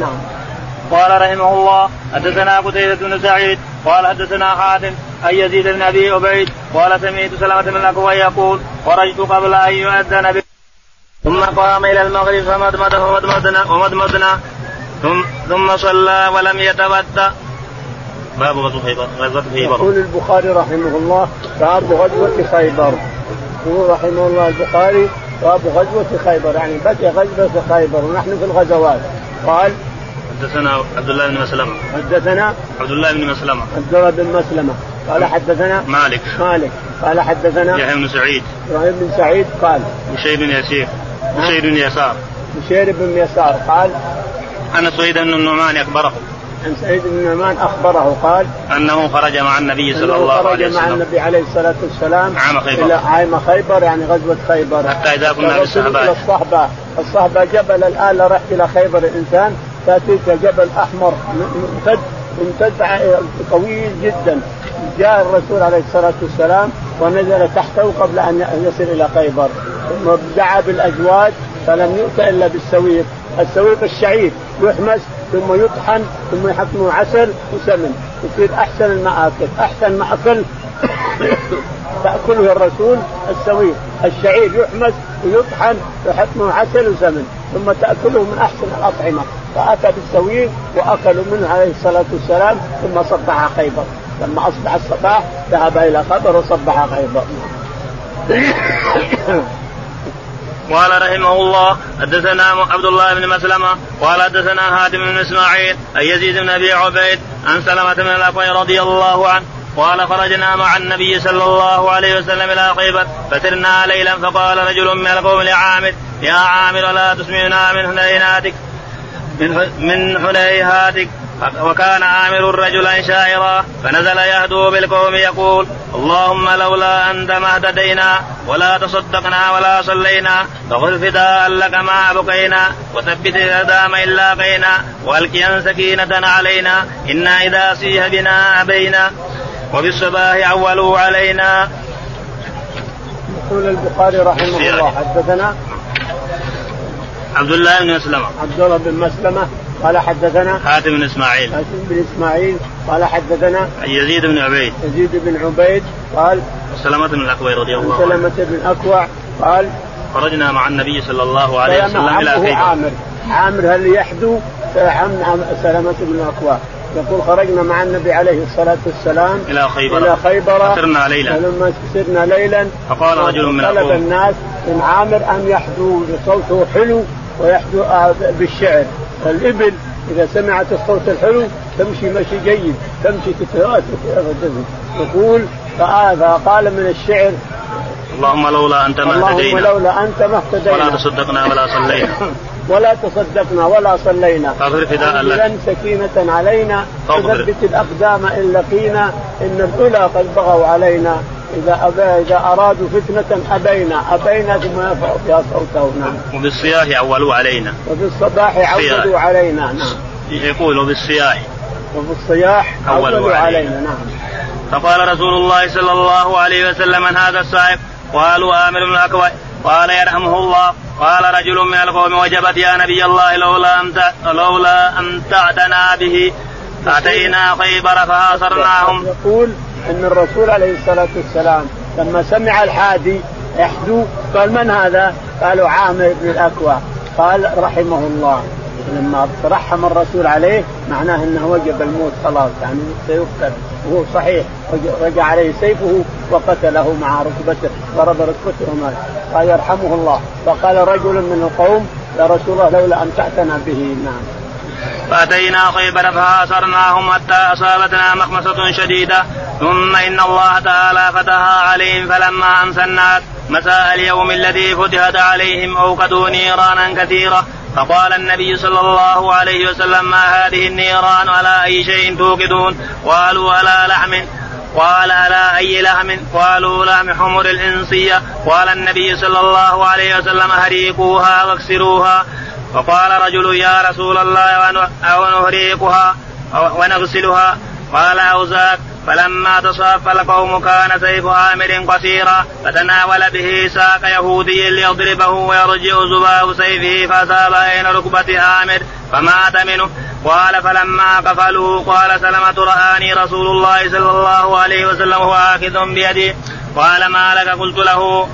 نعم. قال رحمه الله حدثنا قتيبة بن سعيد قال حدثنا حاتم أن يزيد بن أبي عبيد قال سمعت سلمة بن الأكوع يقول خرجت قبل أن يؤذن به ثم قام إلى المغرب فمضمضه ومضمضنا ثم صلى ولم يتوضأ. باب غزوة خيبر. يقول البخاري رحمه الله باب غزوة خيبر. يقول رحمه الله البخاري باب غزوة خيبر، يعني بقي غزوة خيبر ونحن في الغزوات. قال حدثنا عبد الله بن مسلمة قال حدثنا مالك قال حدثنا يحيى بن سعيد قال بشير بن يسار قال أنا سعيد بن النعمان أخبره أن سعيد بن النعمان أخبره قال أنه خرج مع النبي صلى الله عليه وسلم إلى عام خيبر، يعني غزوة خيبر، حتى إذا كنا الصحبة جبل. الآن رحت إلى خيبر الإنسان تأتيك جبل أحمر امتد طويل جدا، جاء الرسول عليه الصلاة والسلام ونزل تحته قبل أن يصل إلى خيبر، ثم دعا بالأجواد فلم يؤت إلا بالسويق. السويق الشعير يحمس ثم يطحن ثم يحطمه عسل وسمن يصير أحسن المآكل. أحسن مأكل تأكله الرسول السويق، الشعير يحمس ويطحن ويحطمه عسل وسمن ثم تأكله من أحسن الأطعمة، فأتى بالسويق وأكلوا منه عليه الصلاة والسلام. ثم صبح خيبر، لما أصبح الصباح ذهب إلى خيبر وصبح خيبر. قال رحمه الله حدثنا عبد الله بن مسلمة قال حدثنا هادم بن إسماعيل أن يزيد بن أبي عبيد عن سلمة بن الأكوع رضي الله عنه قال خرجنا مع النبي صلى الله عليه وسلم إلى خيبر فسرنا ليلا فقال رجل من القوم لعامر يا عامر لا تسمعنا من حليهاتك، وكان عامر الرجل شاعرا، فنزل يهدو بالقوم يقول اللهم لولا أنت ما اهتدينا ولا تصدقنا ولا صلينا، فخذ فداء لك ما أبقينا وثبت الأقدام إن لاقينا وألقيا سكينة علينا إنا إذا سيح بنا أبينا وبالصباح أولوا علينا. يقول البخاري رحمه الله حدثنا عبد الله بن مسلمة قال حدثنا حاتم بن إسماعيل قال حدثنا يزيد بن عبيد قال سلمة بن الأكوع قال خرجنا مع النبي صلى الله عليه وسلم إلى خيبر. عامر هل يحدو سلمة بن الأكوع يقول خرجنا مع النبي عليه الصلاة والسلام إلى خيبر فسرنا ليلا فقال رجل من طلب الناس إن عامر أن يحدو صوته حلو ويحدو بالشعر. الإبل إذا سمعت الصوت الحلو تمشي جيد، تمشي كثيرات يقول فقال من الشعر اللهم لولا أنت ما اهتدينا ولا تصدقنا ولا صلينا فاغفر سكينة علينا وثبت الأقدام إن لقينا إن الأولى قد بغوا علينا إذا أرادوا فتنة أبينا ثم يرفعوا فيها صوتنا وبالصباح أولوا علينا نعم. يقول وبالصياح أولوا علينا نعم. فقال رسول الله صلى الله عليه وسلم هذا الصائب، قالوا آمر بن الأكوع قال يرحمه الله. قال رجل من القوم وجبت يا نبي الله لولا أن تعتنا به أتينا خيبر فآثرناهم. يقول أن الرسول عليه الصلاة والسلام لما سمع الحادي احدو قال من هذا؟ قالوا عامر بن الأكوع. قال رحمه الله. لما رحم الرسول عليه معناه أنه وجب الموت خلاص، يعني سيقتل، وهو صحيح رجع عليه سيفه وقتله مع ركبته، ضرب ركبته. قال يرحمه الله. فقال رجل من القوم يا رسول الله لولا أن تعتنا به. نعم. فأتينا خيبر فآثرناهم حتى أصابتنا مخمصة شديدة ثم إن الله تعالى فتحها عليهم فلما أمسى النار مساء اليوم الذي فتحت عليهم أوقدوا نيرانا كثيرة فقال النبي صلى الله عليه وسلم ما هذه النيران على أي شيء توقدون؟ قالوا على لحم. قال على أي لحم؟ قالوا لحم حمر الإنسية. قال النبي صلى الله عليه وسلم هريقوها واكسروها. فقال رجل يا رسول الله أو نهريقها ونغسلها؟ قال أوزاك. فلما تصاف القوم كان سيف عامر قصيرا فتناول به ساق يهودي ليضربه ويرجع زباب سيفه فأصاب عين ركبة عامر فمات منه. قال فلما قفلوا قال سلمة رآني رسول الله صلى الله عليه وسلم هو آخذ بيدي. قال ما لك؟ قلت له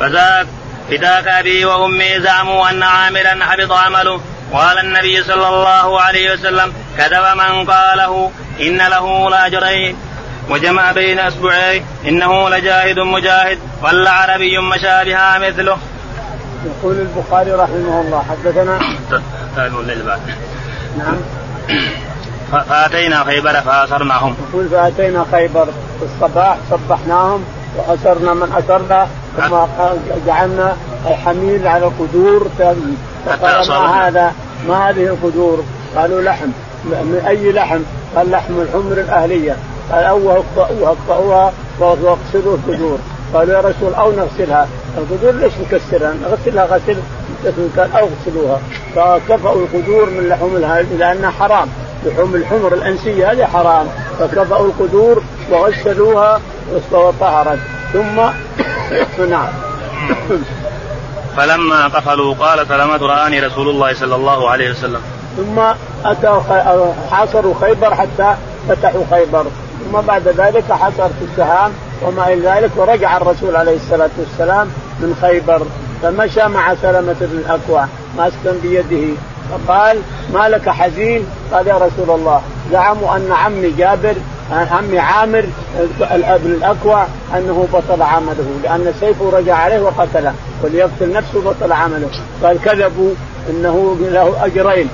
فذاك فداك أبي وأمي زعموا أن عامرا حبط عمله. قال النبي صلى الله عليه وسلم كذب من قاله إن له لأجرين وجمع بين أسبوعين إنه لجاهد مجاهد والعربي مشابها مثله. يقول البخاري رحمه الله حدثنا نعم فأتينا خيبر فأسرناهم. يقول فأتينا خيبر في الصباح صبحناهم وأسرنا من أسرنا ثم جعلنا الحميل على القدور. فقال ما هذا؟ ما هذه القدور؟ قالوا لحم. من أي لحم؟ قال لحم الحمر الأهلية. قال اقطعوها واغسلوا القدور. قالوا يا رسول أو نغسلها القدور؟ ليش نكسرها؟ نغسلها غسل. قال أو اغسلوها. فكفأوا القدور من لحوم الأهلية لأنها حرام، لحوم الحمر الأنسية هذه حرام، فكفأوا القدور وغسلوها وطهرت ثم نعم. فلما قفلوا قال سلمة رآني رسول الله صلى الله عليه وسلم. ثم أتوا حاصروا خيبر حتى فتحوا خيبر، ثم بعد ذلك حصر في السهام وما إلى ذلك، ورجع الرسول عليه الصلاة والسلام من خيبر فمشى مع سلمة بن الأكوع ماسكا بيده. فقال ما لك حزين؟ قال يا رسول الله زعموا أن عمي جابر عمي عامر ابن الأكوع أنه بطل عمله لأن سيفه رجع عليه وقتله وليقتل نفسه بطل عمله. قال كذبوا إنه له أجرين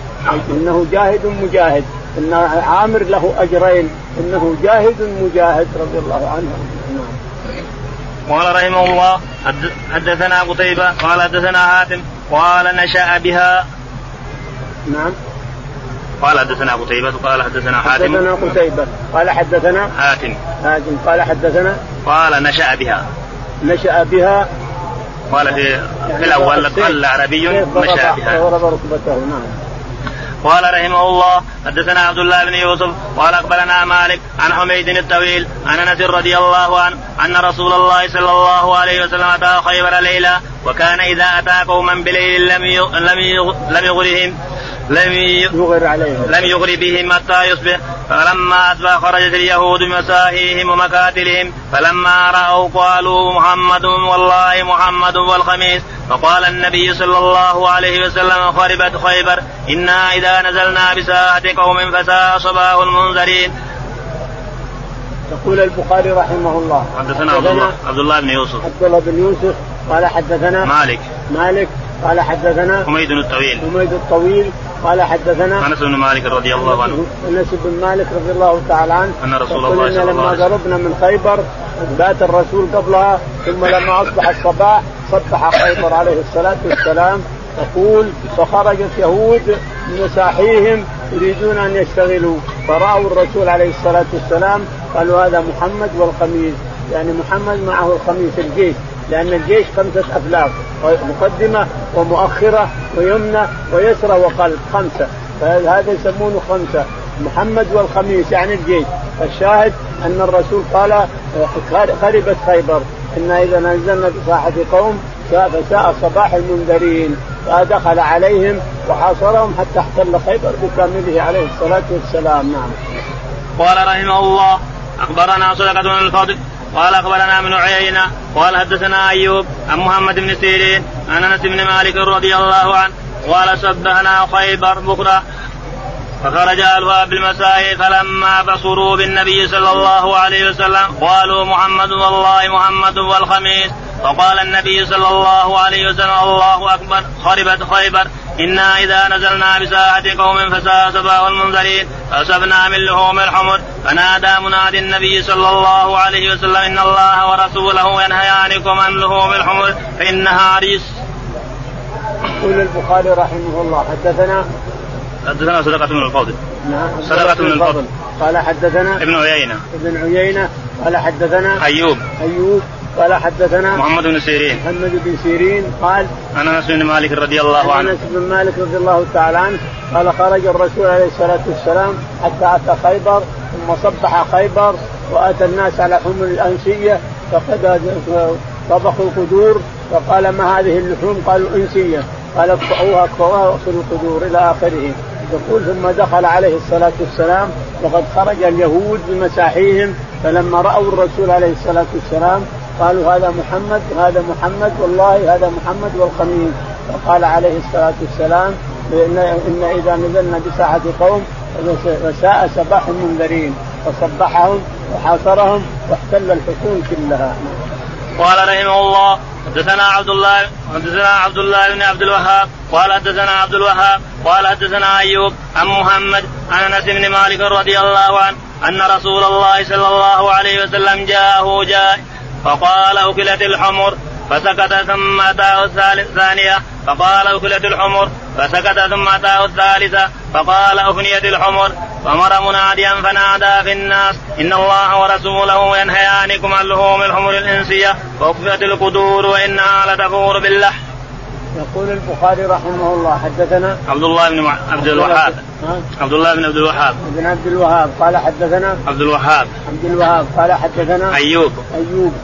إنه جاهد مجاهد، إن عامر له أجرين إنه جاهد مجاهد رضي الله عنه. قال رحمه الله حدثنا قتيبة قال حدثنا هاتم قال نشأ بها. نعم. قال حدثنا قتيبة قال حدثنا حاتم. حدثنا قتيبة قال حدثنا حاتم قال حدثنا قال نشأ بها. نشأ بها قال في الأول قال عربي مشى بها. قال رحمه الله حدثنا عبد الله بن يوسف قال أخبرنا مالك عن حميد الطويل عن أنس رضي الله عنه أن رسول الله صلى الله عليه وسلم أتى خيبر ليلة وكان إذا أتى قوما بليل لم يغر بهم حتى يصبح. فلما أصبح خرجت اليهود مساحيهم ومكاتلهم فلما رأوا قالوا محمد والله محمد والخميس. فقال النبي صلى الله عليه وسلم خربت خيبر إنا إذا نزلنا بساحة قوم فساء صباح المنذرين. يقول البخاري رحمه الله حدثنا عبد الله بن يوسف قال حدثنا مالك قال حدثنا حميد الطويل قال حدثنا أنس بن مالك رضي الله تعالى عنه أن رسول الله صلى الله عليه وسلم لما ضربنا من خيبر بات الرسول قبلها ثم لما أصبح الصباح صبح خيبر عليه الصلاة والسلام. يقول فخرجت يهود مساحيهم يريدون أن يشتغلوا فرأوا الرسول عليه الصلاة والسلام قالوا هذا محمد والخميس، يعني محمد معه الخميس الجيش، لأن الجيش 5 أفلاك مقدمة ومؤخرة ويمنى ويسرى وقلب 5، فهذا يسمونه 5 محمد والخميس يعني الجيش. فالشاهد أن الرسول قال خربت خيبر إن إذا نزلنا بساحة قوم فساء صباح المنذرين فدخل عليهم وحاصرهم حتى احتل خيبر بكامله عليه الصلاة والسلام. نعم. قال رحمه الله أخبرنا صدقة بن الفضل قال أخبرنا ابن عيينة قال حدثنا أيوب عن محمد بن سيرين عن أنس بن مالك رضي الله عنه قال سبحنا خيبر بكرة فخرج أهلها بالمساء فلما بصروا بالنبي صلى الله عليه وسلم قالوا محمد والله محمد والخميس فقال النبي صلى الله عليه وسلم الله أكبر خربت خيبر إنا إذا نزلنا بساعة قوم فساء صباح المنذرين فأصبنا من لحوم الحمر فنادى منادي النبي صلى الله عليه وسلم إن الله ورسوله ينهيانكم عن لحوم الحمر فإنها رجس. قال البخاري رحمه الله حدثنا صدقة بن الفضل. نعم. صدقة بن الفضل قال حدثنا ابن عيينة قال حدثنا أيوب قال حدثنا محمد بن سيرين قال أنا أنس بن مالك رضي الله تعالى عنه قال خرج الرسول عليه الصلاة والسلام حتى أتى خيبر ثم صبح خيبر وأتى الناس على حمر الأنسية فقد طبخوا القدور فقال ما هذه اللحوم؟ قالوا أنسية. قال اكفأوها واغسلوا القدور إلى آخره. يقول ثم دخل عليه الصلاة والسلام وقد خرج اليهود بمساحيهم فلما رأوا الرسول عليه الصلاة والسلام قالوا هذا محمد والله هذا محمد والخميس. فقال عليه الصلاة والسلام إن إذا نزلنا بساعة قوم وساء صباح المنذرين فصبحهم وحاصرهم واحتل الحصون كلها. قال رحمه الله حدثنا عبد الله بن عبد الوهاب قال حدثنا عبد الوهاب قال حدثنا أيوب عن محمد عن أنس بن مالك رضي الله عنه أن رسول الله صلى الله عليه وسلم جاء فقال أكلت الحمر فسكت ثم أتاه الثانية فقال أكلت الحمر فسكت ثم أتاه الثالثة فقال أفنيت الحمر فمر مناديا فنادى في الناس إن الله ورسوله ينهيانكم عن لحوم الحمر الإنسية وأكلت القدور وإنها لتفور باللحم. يقول البخاري رحمه الله حدثنا عبد الله بن عبد الوهاب قال حدثنا عبد الوهاب قال حدثنا أيوب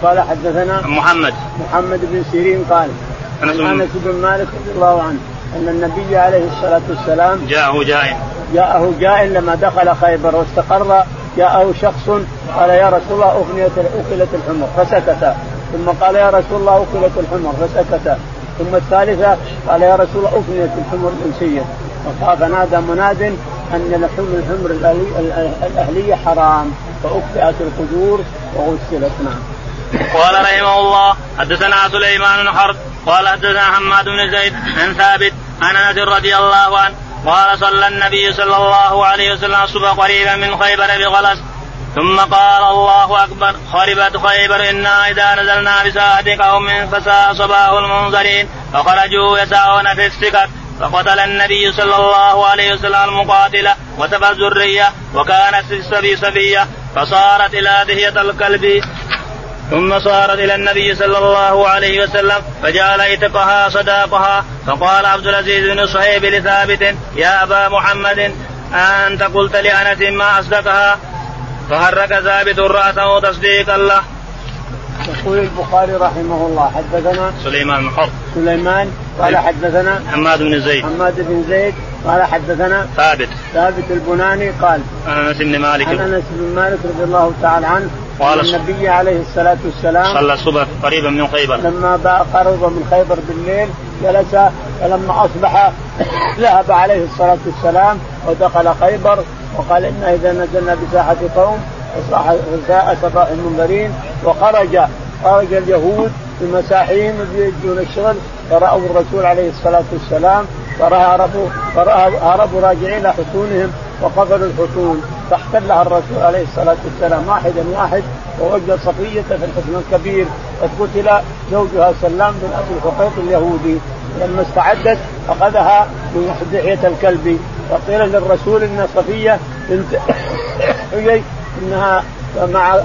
قال حدثنا محمد بن سيرين قال أنس بن مالك رضي الله عنه أن النبي عليه الصلاة والسلام جاءه جائع لما دخل خيبر واستقر جاءه شخص قال يا رسول الله أكلت الحمر فسكت ثم قال يا رسول الله أكلت الحمر فسكت ثم الثالثة قال يا رسول الله أفنيت الحمر الإنسية. فنادى مناد أن لحوم الحمر الأهلية حرام فأكفأت القدور وغسلت. نعم. قال رحمه الله حدثنا سليمان بن حرب قال حدثنا حماد بن زيد عن ثابت عن أنس رضي الله عنه قال صلى النبي صلى الله عليه وسلم الصبح قريبا من خيبر بغلس ثم قال الله أكبر خربت خيبر إنا إذا نزلنا بساعة قوم فساء صباح المنذرين فخرجوا يسعون في السكك فقتل النبي صلى الله عليه وسلم المقاتلة وسبى الذرية وكانت السبي صبية فصارت إلى دهية الكلب ثم صارت إلى النبي صلى الله عليه وسلم فجعل يتقها صداقها فقال عبد العزيز بن صهيب لثابت يا أبا محمد أنت قلت لأنس ما أصدقها فحرك ثابت رأسه تصديقا له. يقول البخاري رحمه الله حدثنا سليمان قال حدثنا حماد بن زيد قال حدثنا ثابت البناني قال أنا أنس بن مالك رضي الله تعالى عنه قال النبي عليه الصلاة والسلام صلى الصبح قريبا من خيبر لما باء قرب من خيبر بالليل جلس فلما أصبح ذهب عليه الصلاة والسلام ودخل خيبر وقال إن إذا نزلنا بساحة قوم فساء صباح المنذرين وخرج اليهود بمساحيهم يجدون الشغل فرأوا الرسول عليه الصلاة والسلام فهربوا راجعين إلى حصونهم وقفلوا الحصون فاحتلها الرسول عليه الصلاة والسلام واحدا ووجد صفية في الحصن الكبير فقتل زوجها سلام بن أبي الحقيق اليهودي. لما استعدت أخذها من دحية الكلب فقيل للرسول إن صفية بنت حيي إنها مع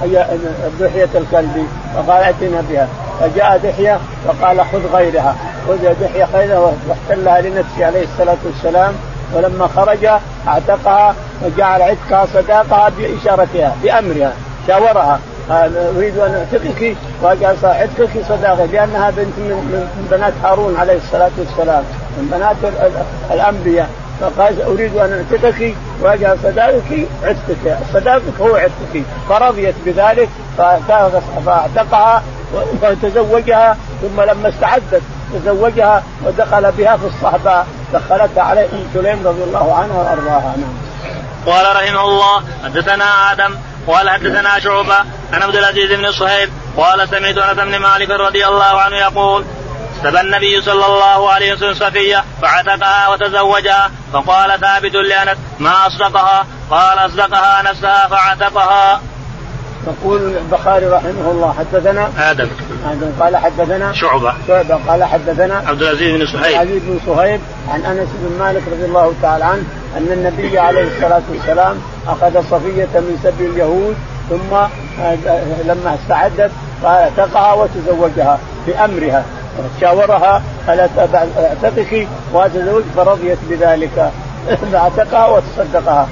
دحية الكلب فقال أتنا بها فجاء دحية فقال خذ غيرها وجاء دحية غيرها واحتلها لنفسه عليه الصلاة والسلام. ولما خرج اعتقها وجعل عتقها صداقها بإشارتها بأمرها شاورها أريد أن أعتقك وأجعل صاحبتك صداقة، لأنها بنت من بنات هارون عليه الصلاة والسلام، من بنات الأنبياء، فقال أريد أن أعتقك وأجعل صداقك عتقك، صداقك هو عتقك، فرضيت بذلك فاعتقها وتزوجها. ثم لما استعدت تزوجها ودخل بها في الصحبة، دخلتها على أم سليم رضي الله عنها وأرضاها. قال رحمه الله: حدثنا آدم قال حدثنا شعبة عن عبد العزيز بن صهيب قال سمعت أنس بن مالك رضي الله عنه يقول: استبى النبي صلى الله عليه وسلم صفية فعتقها وتزوجها، فقال ثابت لأنس: ما أصدقها؟ قال: أصدقها نفسها فعتقها. يقول البخاري رحمه الله: حدثنا آدم قال حدثنا شعبة قال حدثنا عبد العزيز بن صهيب عن أنس بن مالك رضي الله تعالى عنه أن النبي عليه الصلاة والسلام أخذ صفية من سبي اليهود، ثم لما استعدت اعتقها وتزوجها بأمرها، شاورها فلا اعتقك وتزوج، فرضيت بذلك، اعتقها وتصدقها.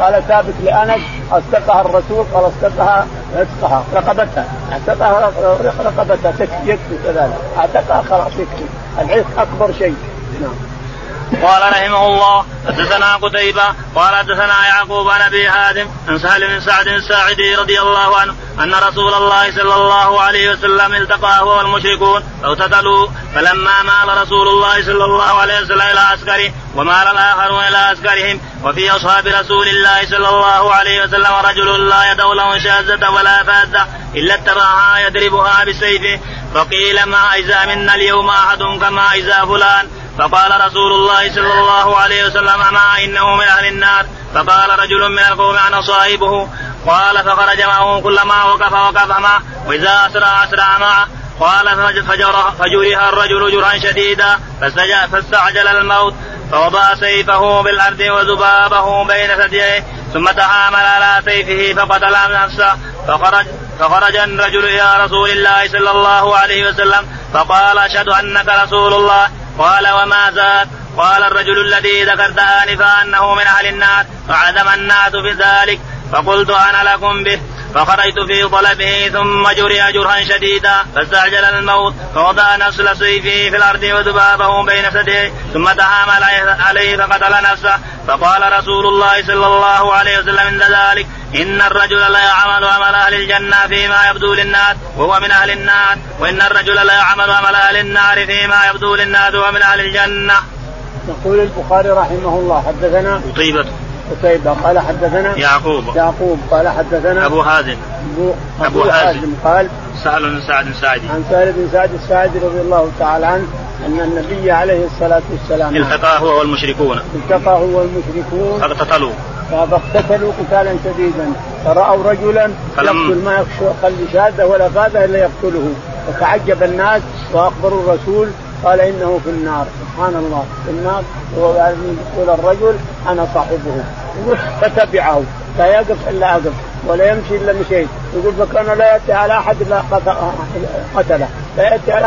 قال ثابت لأنس: أصدقها الرسول. قال: أصدقها عتقها، رقبتها، اعتقها رقبتها، يكفي كذلك، اعتقها خلاص يكفي، العتق أكبر شيء. قال رحمه الله: حدثنا قتيبة قال حدثنا يعقوب عن أبي هادم عن سهيل بن سعد الساعدي رضي الله عنه أن رسول الله صلى الله عليه وسلم التقاه والمشركون فاقتتلوا، فلما مال رسول الله صلى الله عليه وسلم إلى عسكره ومال الآخرون إلى عسكرهم، وفي أصحاب رسول الله صلى الله عليه وسلم رجل لا يدع له شاذة ولا فاذة إلا اتبعها يضربها بسيفه، فقيل: ما إذا منا اليوم أحد كما إذا فلان؟ فقال رسول الله صلى الله عليه وسلم: أما إنه من أهل النار. فقال رجل من القوم: أنا صاحبه. قال: فخرج معه كلما وقف معه، وإذا أسرع معه. قال: فجرها الرجل جرعا شديدا فاستعجل الموت، فوضع سيفه بالأرض وذبابه بين ثدييه، ثم تحامل على سيفه فقتل نفسه. فخرج الرجل إلى رسول الله صلى الله عليه وسلم فقال: أشهد أنك رسول الله. قال: وما زاد. قال: الرجل الذي ذكرت آنفا أنه من أهل النار فعزم الناس بذلك، فقلت: أنا لكم به. فخرجت في طلبه، ثم جري جرحا شديدا فاستعجل الموت، فوضع نسل سيفه في الأرض وذبابه بين ثدييه، ثم تحامل عليه فقتل نفسه. فقال رسول الله صلى الله عليه وسلم عند ذلك: إن الرجل لا يعمل عمل أهل الجنة فيما يبدو للناس وهو من أهل النار، وإن الرجل لا يعمل عمل أهل النار فيما يبدو للناس وهو من أهل الجنة. يقول البخاري رحمه الله: حدثنا قتيبة قال حدثنا يعقوب قال حدثنا أبو هازم قال عن سهيل بن سعد الساعدي رضي الله تعالى عنه أن النبي عليه الصلاة والسلام التقى هو والمشركون فاقتتلوا قتالا شديدا، فرأوا رجلا يقتل ما يقل شاذة ولا فاذة إلا يقتله، فتعجب الناس وأخبروا الرسول، قال: إنه في النار. سبحان الله، في النار. يقول الرجل: أنا صاحبه. فتبعه لا يقف إلا أقف ولا يمشي إلا مشيت. يقول: فكان لا يأتي على أحد إلا قتله، لا يأتي على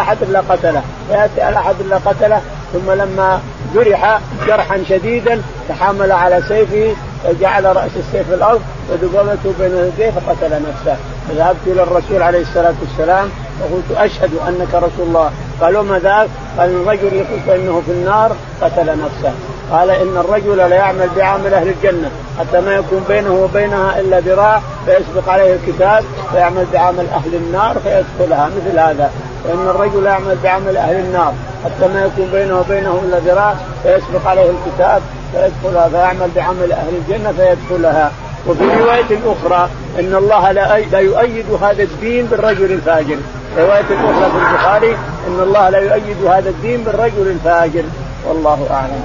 أحد إلا قتله. ثم لما جرح جرحا شديدا تحامل على سيفه، جعل رأس السيف في الأرض وذبابته بين يديه فقتل نفسه. ذهبت إلى الرسول عليه الصلاة والسلام وقلت: أشهد أنك رسول الله. قالوا: ما ذاك؟ قال: الرجل يقول فإنه في النار قتل نفسه. قال: إن الرجل لا يعمل بعمل أهل الجنة حتى ما يكون بينه وبينها إلا ذراع، فيسبق عليه الكتاب فيعمل بعمل أهل النار فيدخلها. مثل هذا: إن الرجل لا يعمل بعمل أهل النار حتى ما يكون بينه وبينه إلا ذراع، فيسبق عليه الكتاب فيدخلها، فيعمل بعمل أهل الجنة فيدخلها. وفي رواية أخرى: إن الله لا يؤيد هذا الدين بالرجل الفاجر. رواية أخرى في البخاري: إن الله لا يؤيد هذا الدين بالرجل الفاجر. والله أعلم.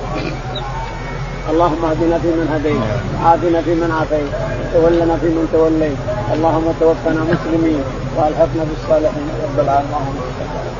اللهم اهدنا فيمن هديت، وعافنا فيمن عافيت، وتولنا فيمن توليت، اللهم توفنا مسلمين وألحقنا بالصالحين. رب العالمين.